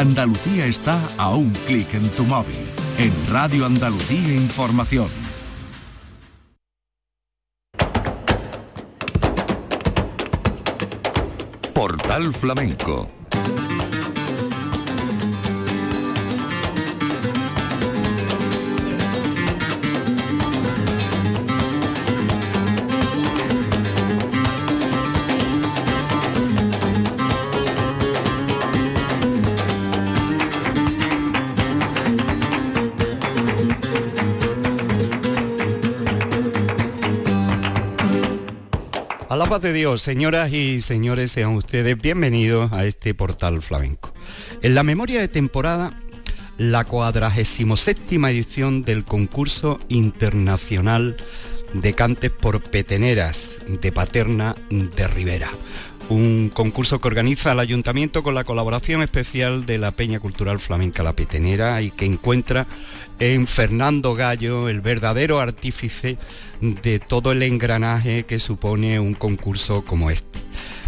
Andalucía está a un clic en tu móvil. En Radio Andalucía Información. Portal Flamenco. Paz de Dios, señoras y señores, sean ustedes bienvenidos a este portal flamenco. En la memoria de temporada, la 47ª edición del concurso internacional de cantes por peteneras de Paterna de Rivera. Un concurso que organiza el Ayuntamiento con la colaboración especial de la Peña Cultural Flamenca La Petenera y que encuentra en Fernando Gallo el verdadero artífice de todo el engranaje que supone un concurso como este.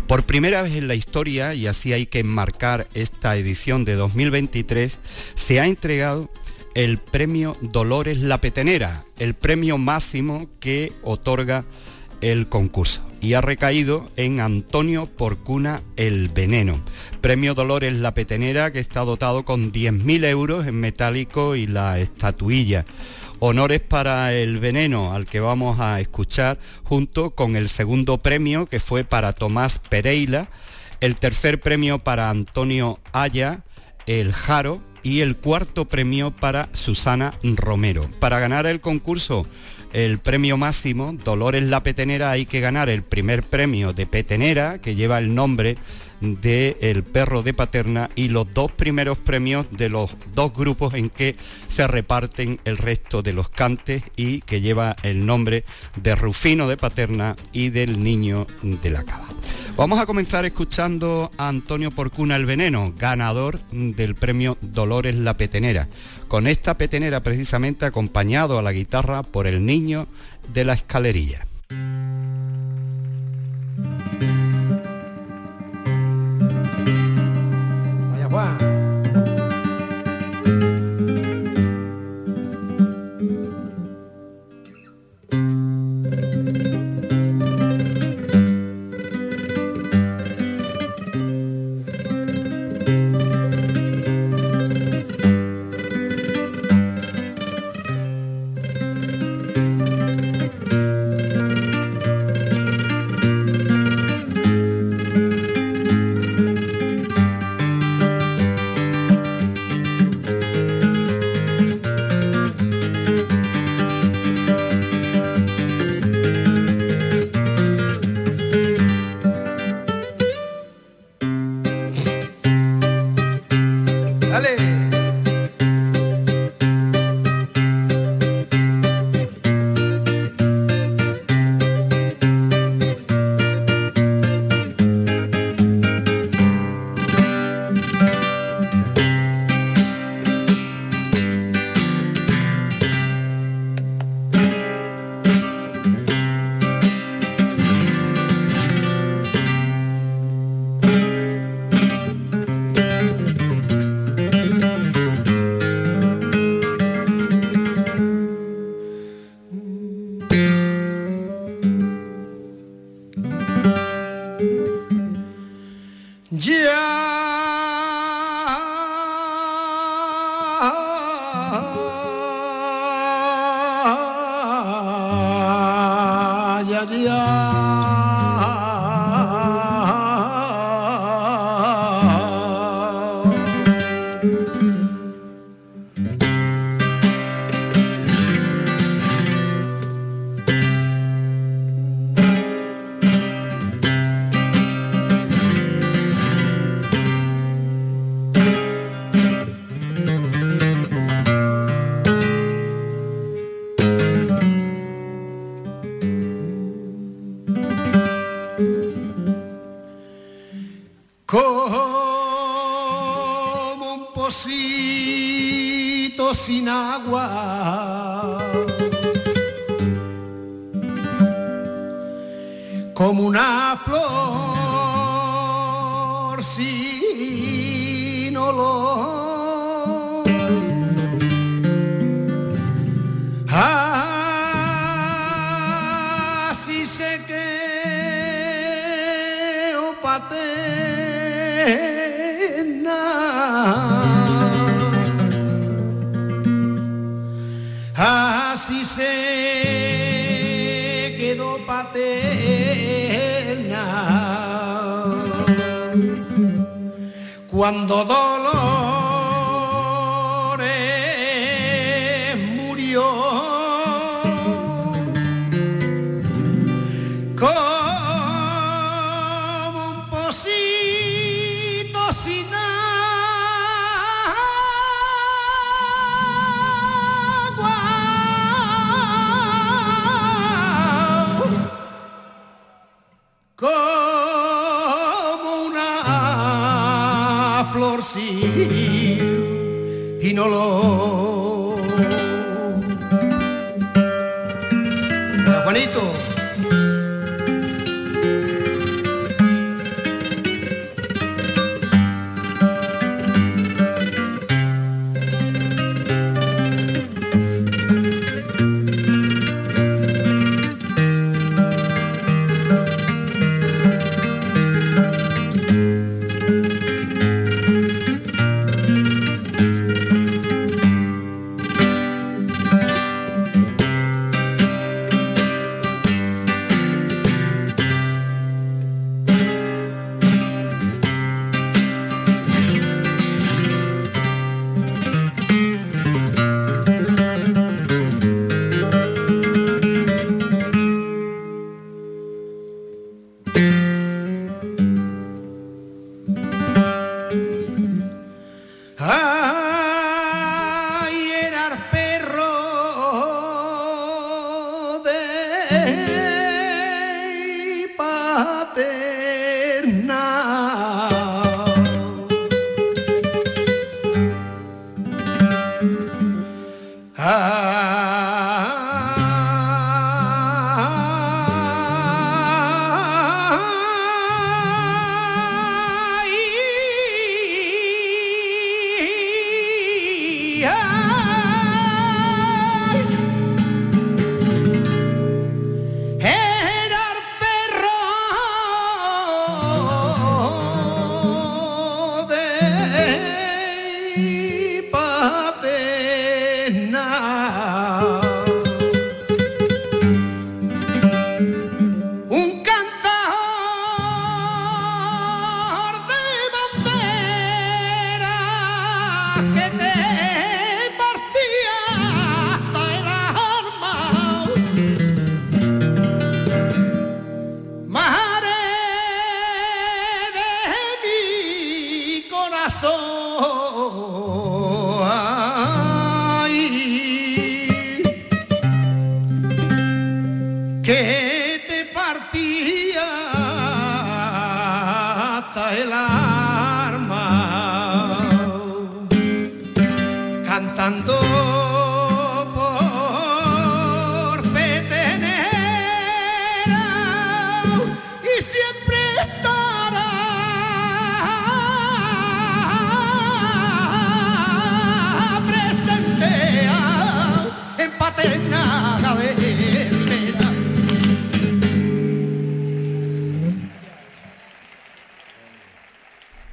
Por primera vez en la historia, y así hay que enmarcar esta edición de 2023, se ha entregado el premio Dolores La Petenera, el premio máximo que otorga el concurso, y ha recaído en Antonio Porcuna El Veneno. Premio Dolores La Petenera, que está dotado con 10.000 euros en metálico y la estatuilla. Honores para El Veneno, al que vamos a escuchar, junto con el segundo premio, que fue para Tomás Pereyra, el tercer premio para Antonio Aya El Jaro, y el cuarto premio para Susana Romero. Para ganar el concurso, el premio máximo, Dolores La Petenera, hay que ganar el primer premio de Petenera, que lleva el nombre de El Perro de Paterna, y los dos primeros premios de los dos grupos en que se reparten el resto de los cantes, y que lleva el nombre de Rufino de Paterna y del Niño de la Cava. Vamos a comenzar escuchando a Antonio Porcuna El Veneno, ganador del premio Dolores La Petenera, con esta petenera precisamente, acompañado a la guitarra por el Niño de la Escalerilla. Sin agua, como una flor sin olor. Así se quedó Paterna cuando Dolores murió, como un pocito sin agua, como una flor sin olor.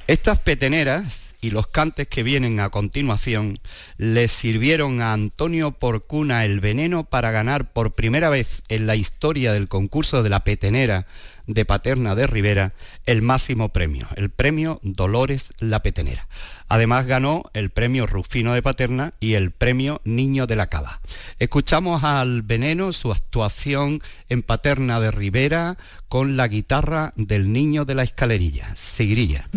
Estas peteneras y los cantes que vienen a continuación les sirvieron a Antonio Porcuna El Veneno para ganar por primera vez en la historia del concurso de la Petenera de Paterna de Rivera el máximo premio, el premio Dolores La Petenera. Además ganó el premio Rufino de Paterna y el premio Niño de la Cava. Escuchamos al Veneno su actuación en Paterna de Rivera con la guitarra del Niño de la Escalerilla, Seguirilla.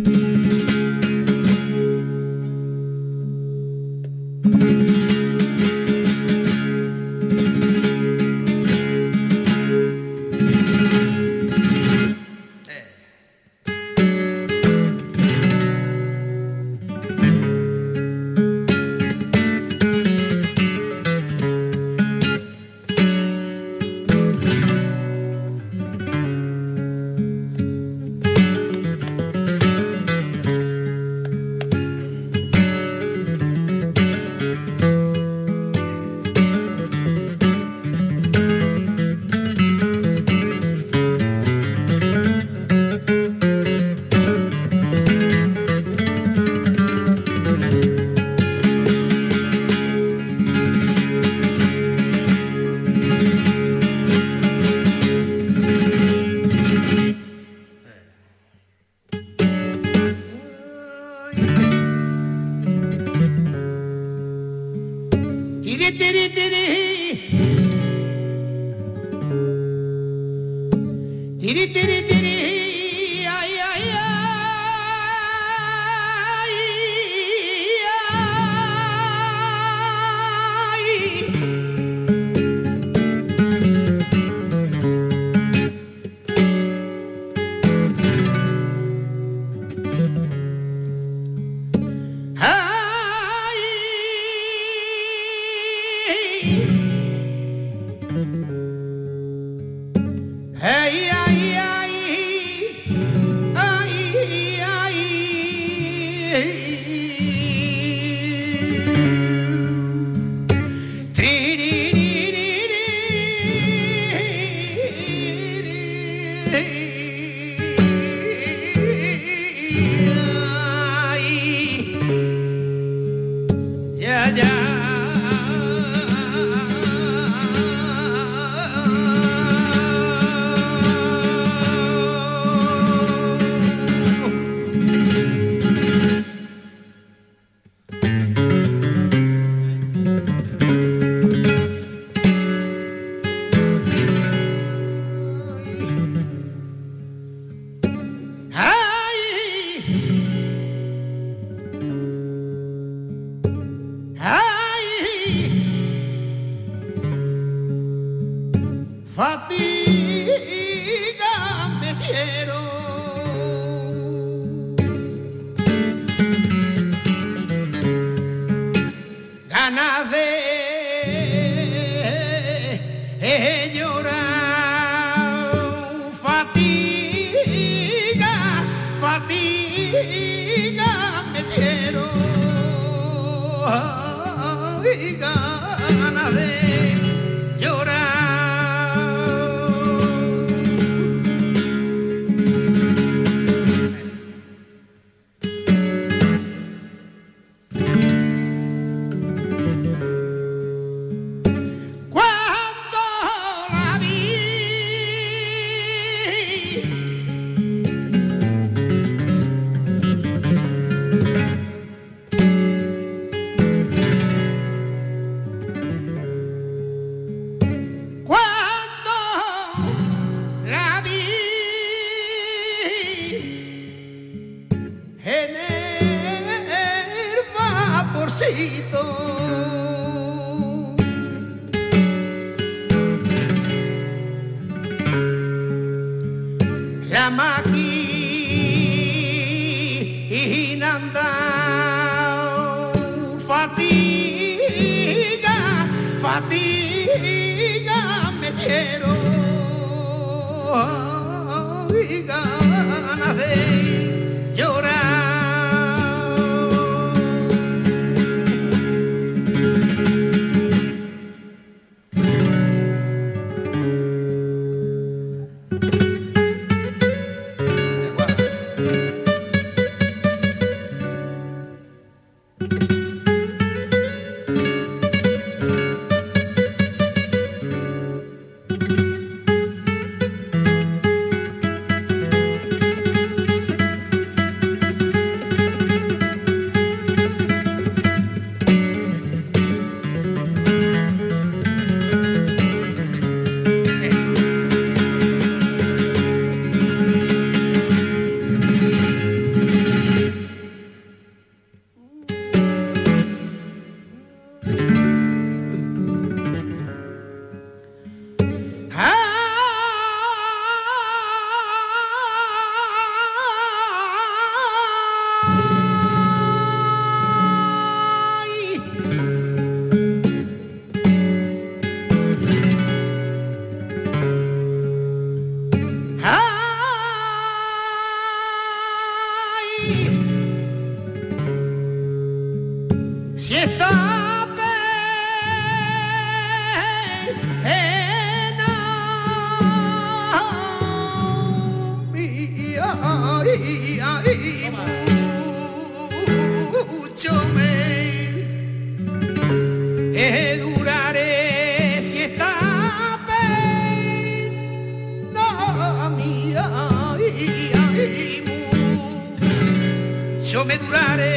Yo me duraré.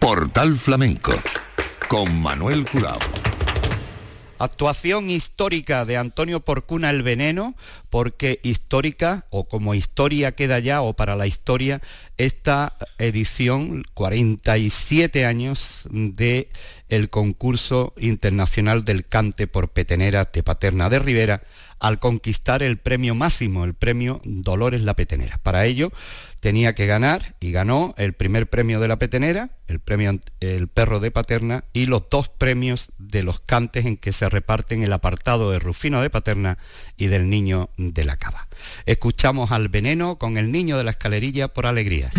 Portal Flamenco, con Manuel Curao. Actuación histórica de Antonio Porcuna El Veneno, porque histórica, o como historia queda ya, o para la historia, esta edición, 47 años de el concurso internacional del cante por peteneras de Paterna de Rivera, al conquistar el premio máximo, el premio Dolores La Petenera. Para ello tenía que ganar, y ganó el primer premio de La Petenera, el premio El Perro de Paterna, y los dos premios de los cantes en que se reparten el apartado de Rufino de Paterna y del Niño de la Cava. Escuchamos al Veneno con el Niño de la Escalerilla por Alegrías.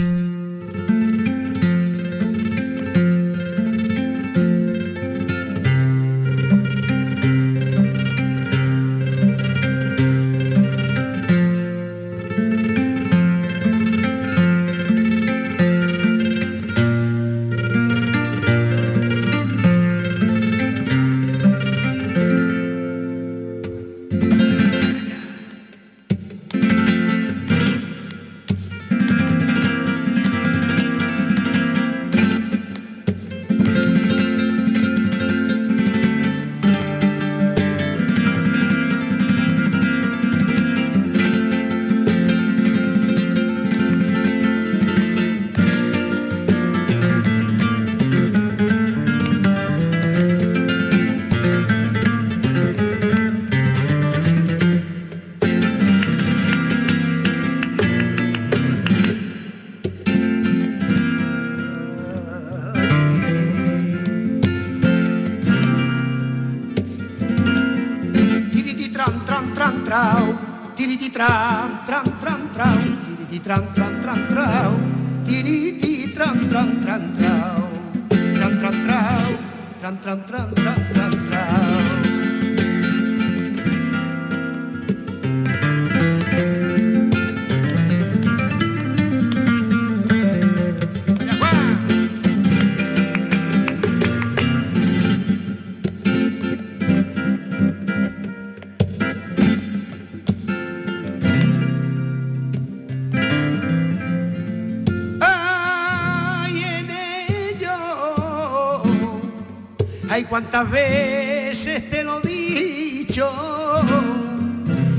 Ay, cuántas veces te lo he dicho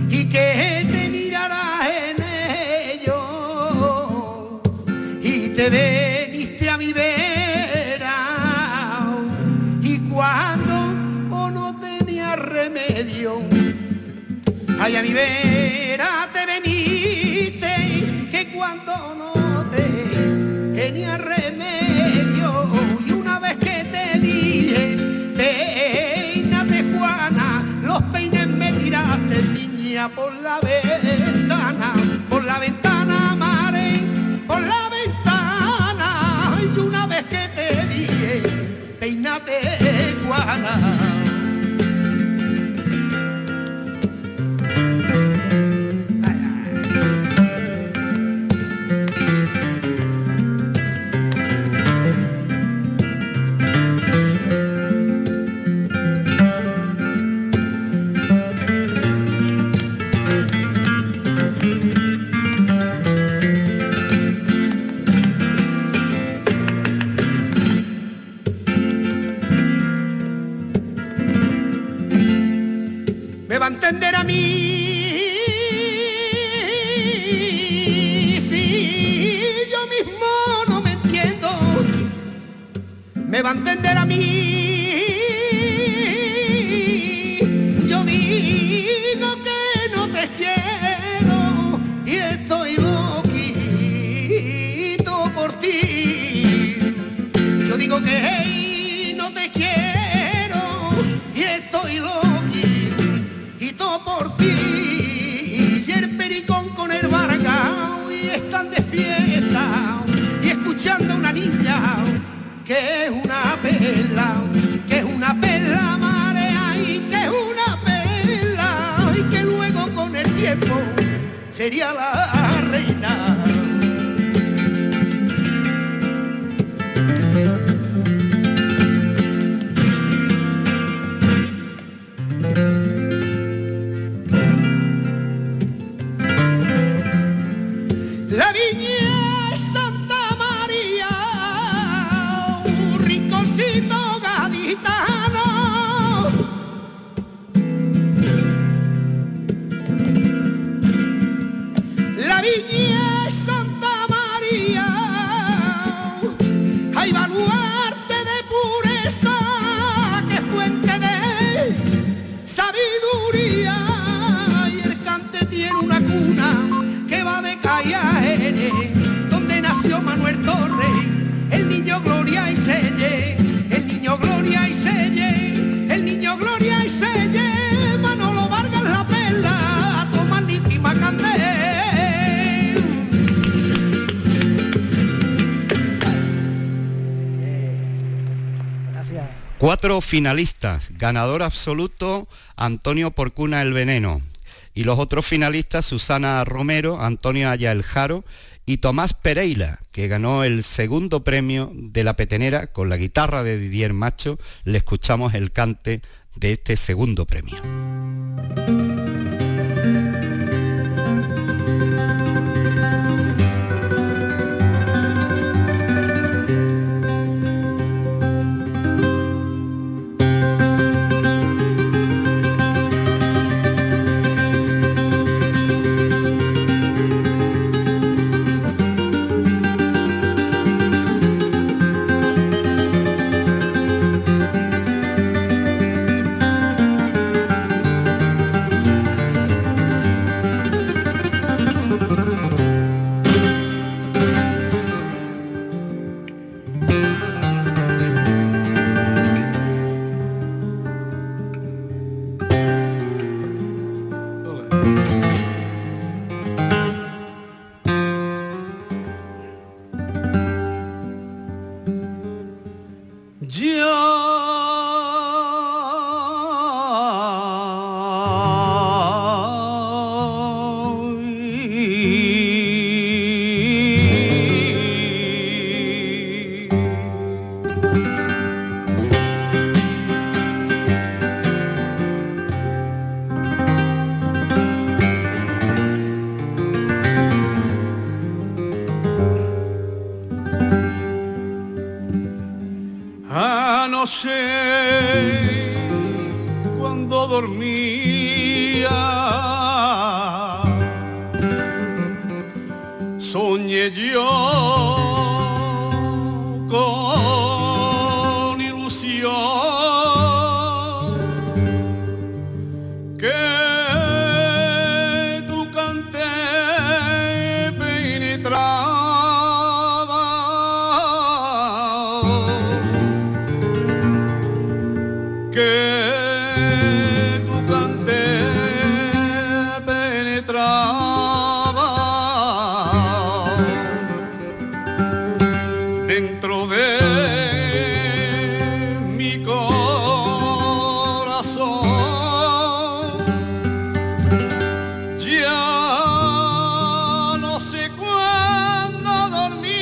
y que te mirarás en ello y te veniste a mi vera y cuando no tenía remedio. Ay, a mi vera te veniste que cuando no tenía remedio. Y una vez que te dije peínate Juana, los peines me tiraste, niña, por la ventana, por la ventana, mare, por la ventana. Y una vez que te dije peínate Juana. Entender a mí, si yo mismo no me entiendo, me va a entender a mí. Yo digo que no te quiero y estoy loquito por ti. Yo digo que hey, no te quiero y estoy loquito por ti. Y el pericón con el barcao y están de fiesta y escuchando a una niña que es una perla, que es una perla, marea, y que es una perla, y que luego con el tiempo sería la reina. Cuatro finalistas, ganador absoluto Antonio Porcuna El Veneno y los otros finalistas Susana Romero, Antonio Aya El Jaro y Tomás Pereyra, que ganó el segundo premio de La Petenera con la guitarra de Didier Macho. Le escuchamos el cante de este segundo premio. Ah, no sé cuando dormía, soñé yo con ilusión que tu cante penetraba, que tu cante penetraba dentro de mi corazón. Ya no sé cuándo dormía.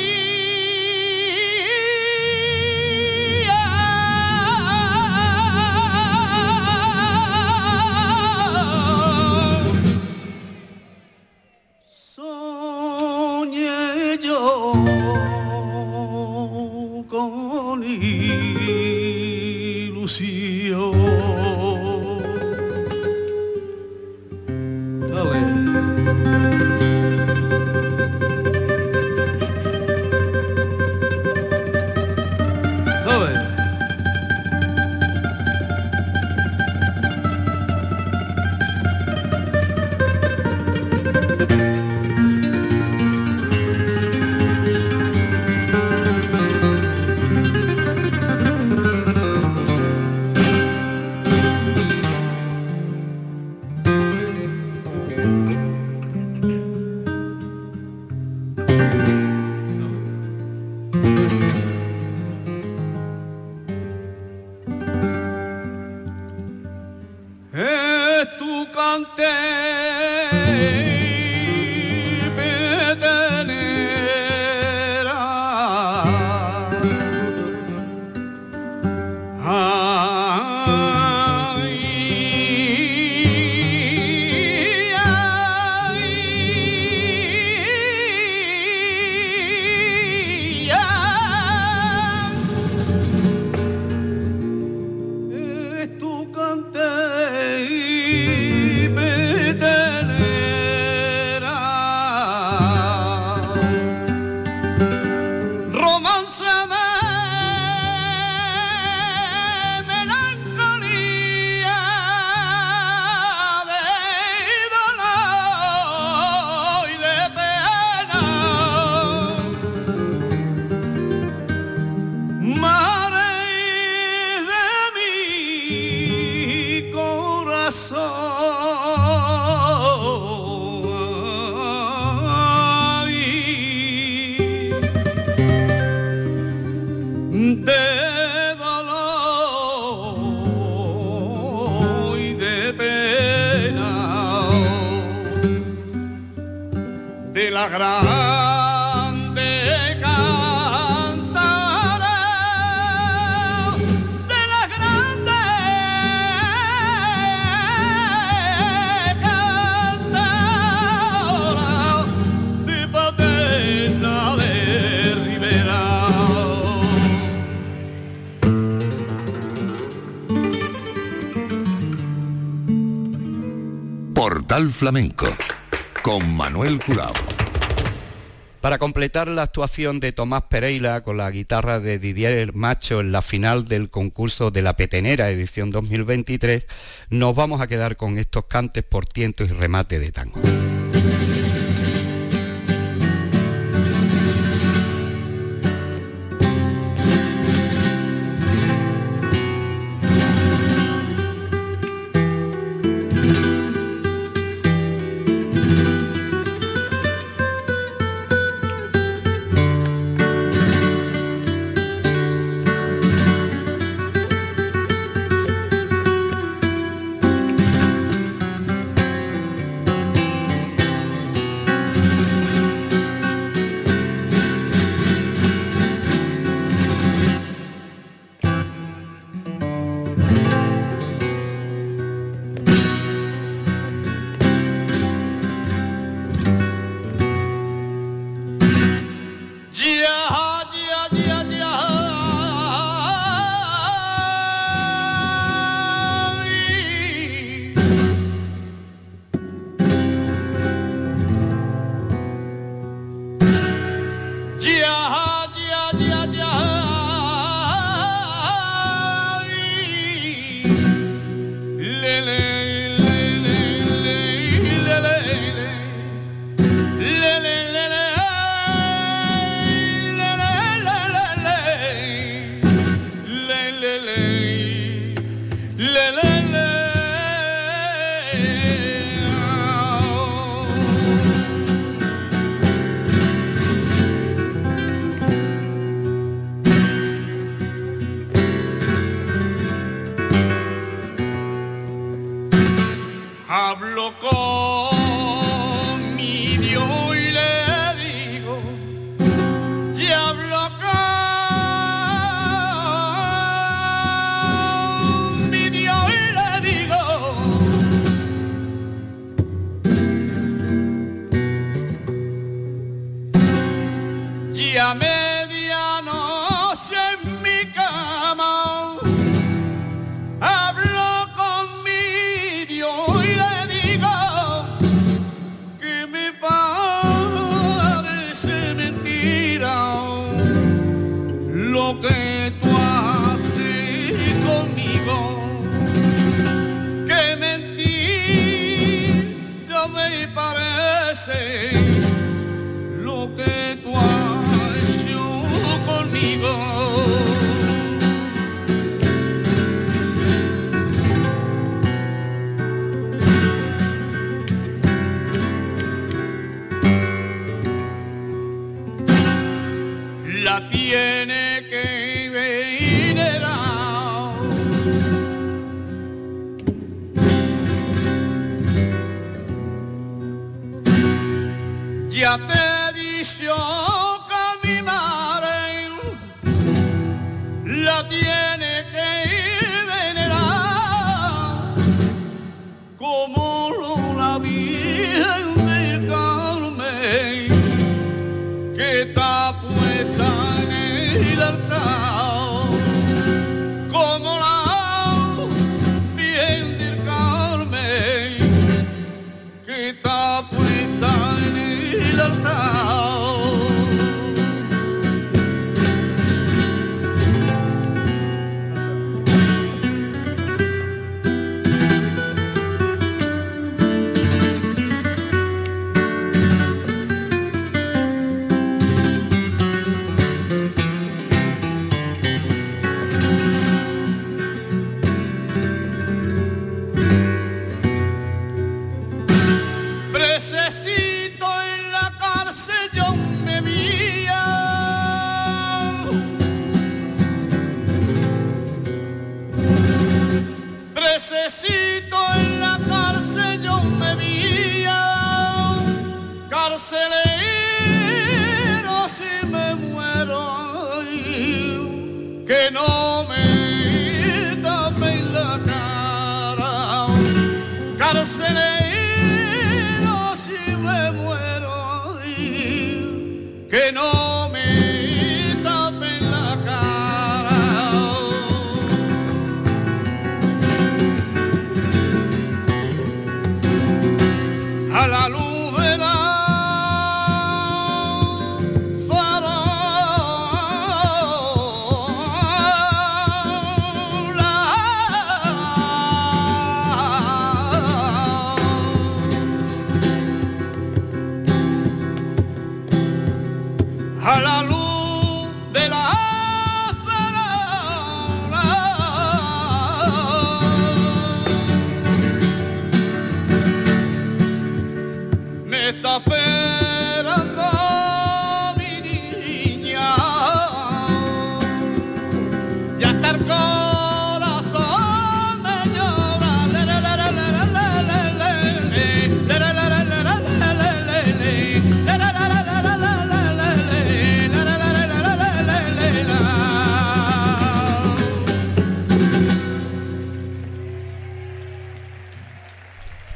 Soñé yo con ilusión. A ver. Es tu cante petenera. Ay, ay, ay. Es tu cante petenera, romance de melancolía, de dolor y de pena, mares de mi corazón. Ay, de dolor y de pena, de la grande cantara, de la grande cantara de Paterna de Rivera. Portal Flamenco con Manuel Curao. Para completar la actuación de Tomás Pereyra con la guitarra de Didier Macho en la final del concurso de La Petenera, edición 2023, nos vamos a quedar con estos cantes por tiento y remate de tango.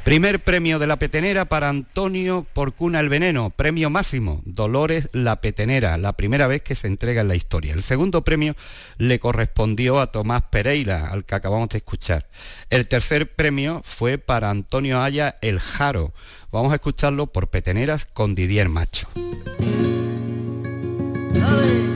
Primer premio de La Petenera para Antonio Porcuna El Veneno, premio máximo, Dolores La Petenera, la primera vez que se entrega en la historia. El segundo premio le correspondió a Tomás Pereyra, al que acabamos de escuchar. El tercer premio fue para Antonio Aya El Jaro. Vamos a escucharlo por Peteneras con Didier Macho. ¡Ale!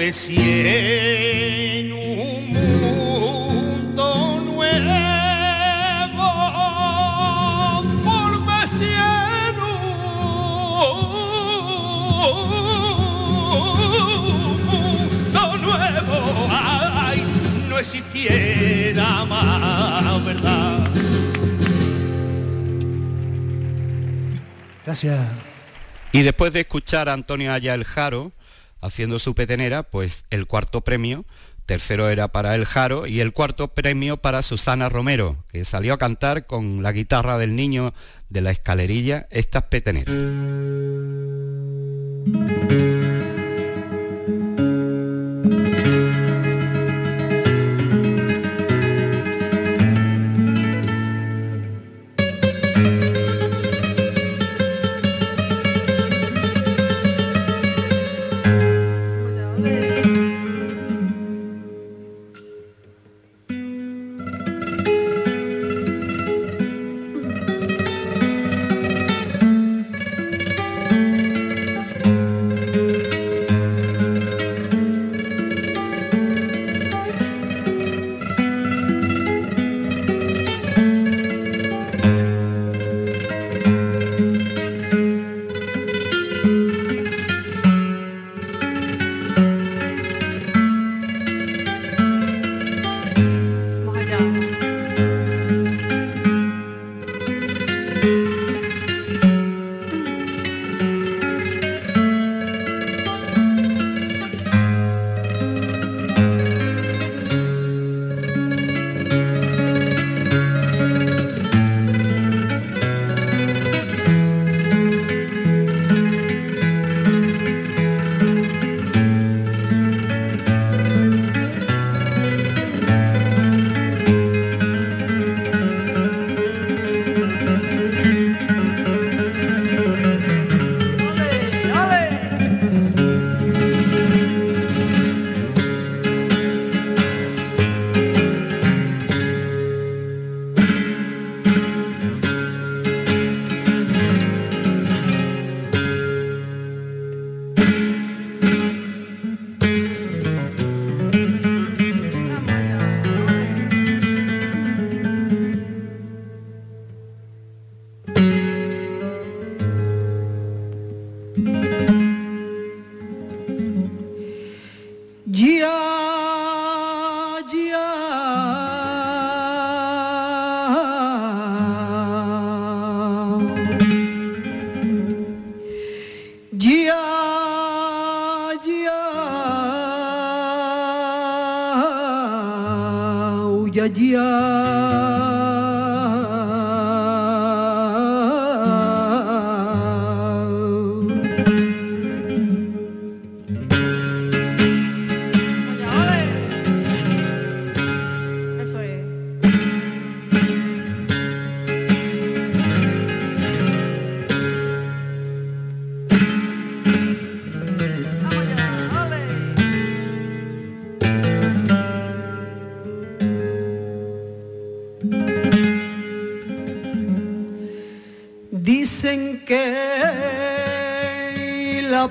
Estuve en un mundo nuevo, volví en un mundo nuevo. Ay, no existiera más verdad. Gracias. Y después de escuchar a Antonio Aya El Jaro haciendo su petenera, pues el cuarto premio, tercero era para El Jaro y el cuarto premio para Susana Romero, que salió a cantar con la guitarra del Niño de la Escalerilla estas peteneras.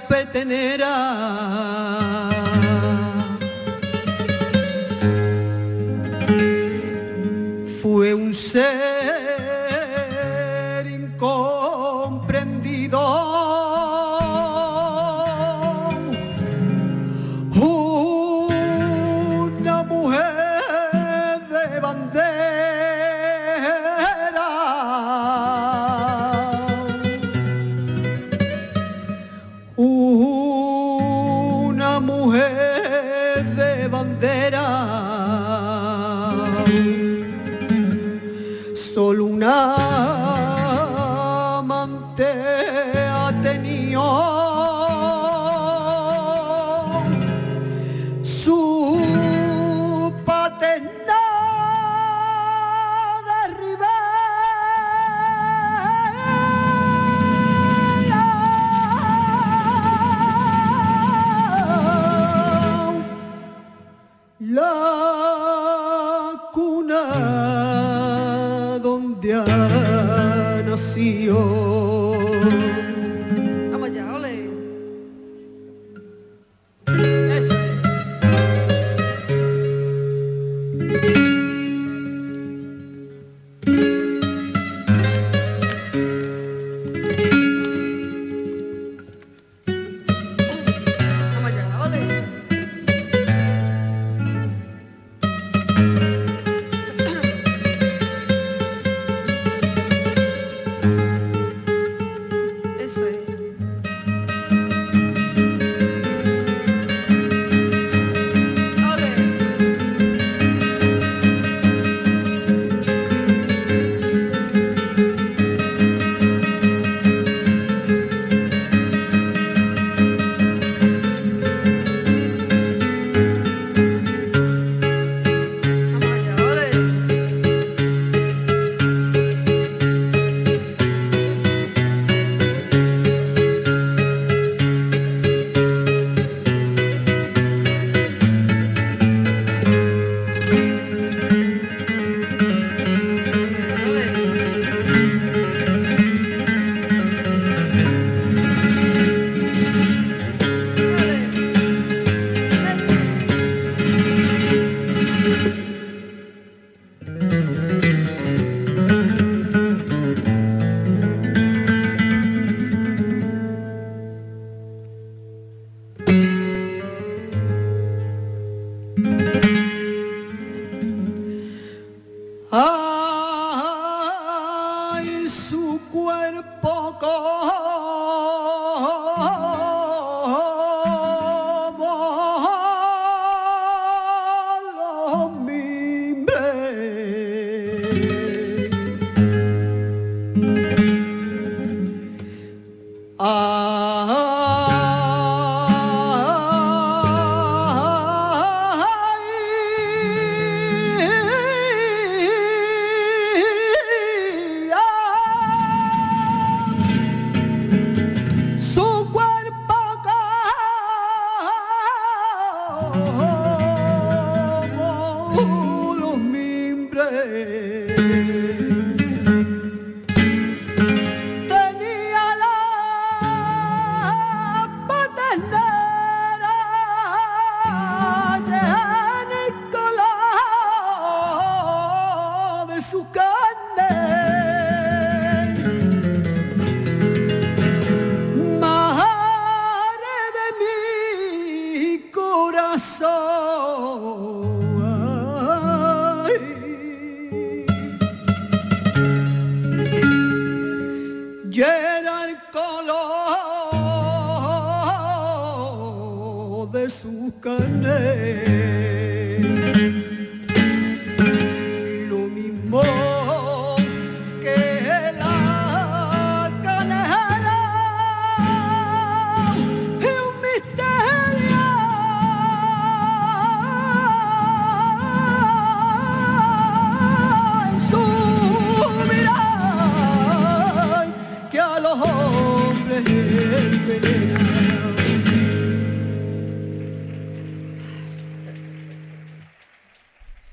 Petenera, fue un ser incomprendido, una mujer de bandera, solo una amante ha tenido, su Paterna de Rivera, la cuna donde ha nacido. Vamos ya, ole. Eso.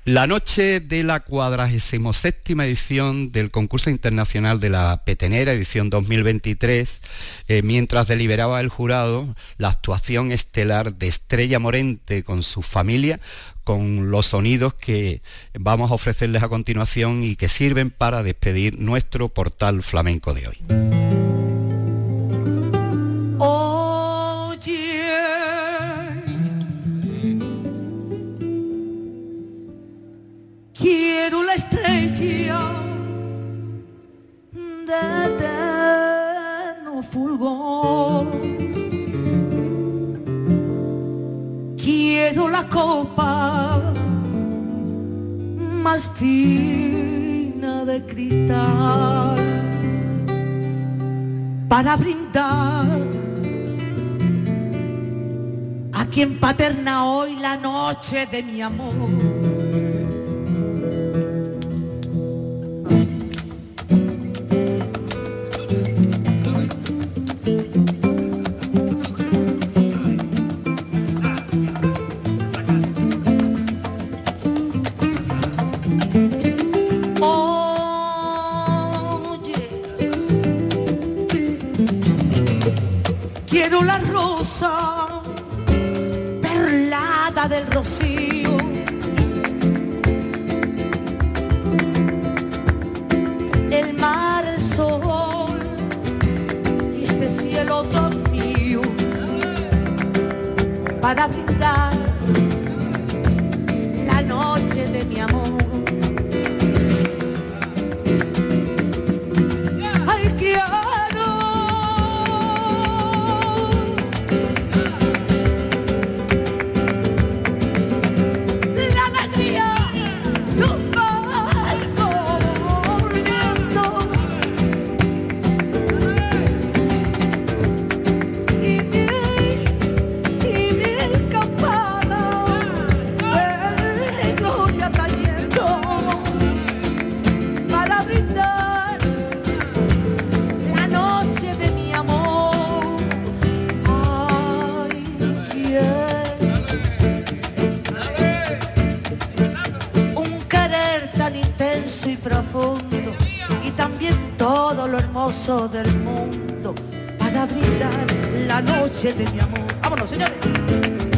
La noche de la 47ª edición del concurso internacional de la Petenera, edición 2023, mientras deliberaba el jurado la actuación estelar de Estrella Morente con su familia, con los sonidos que vamos a ofrecerles a continuación y que sirven para despedir nuestro portal flamenco de hoy. Quiero la estrella de eterno fulgor, quiero la copa más fina de cristal para brindar a quien paterna hoy la noche de mi amor. Perlada del rocío, el mar, el sol y este cielo todo mío para brindar la noche de mi amor. Del mundo para brindar la noche de mi amor. Vámonos, señores.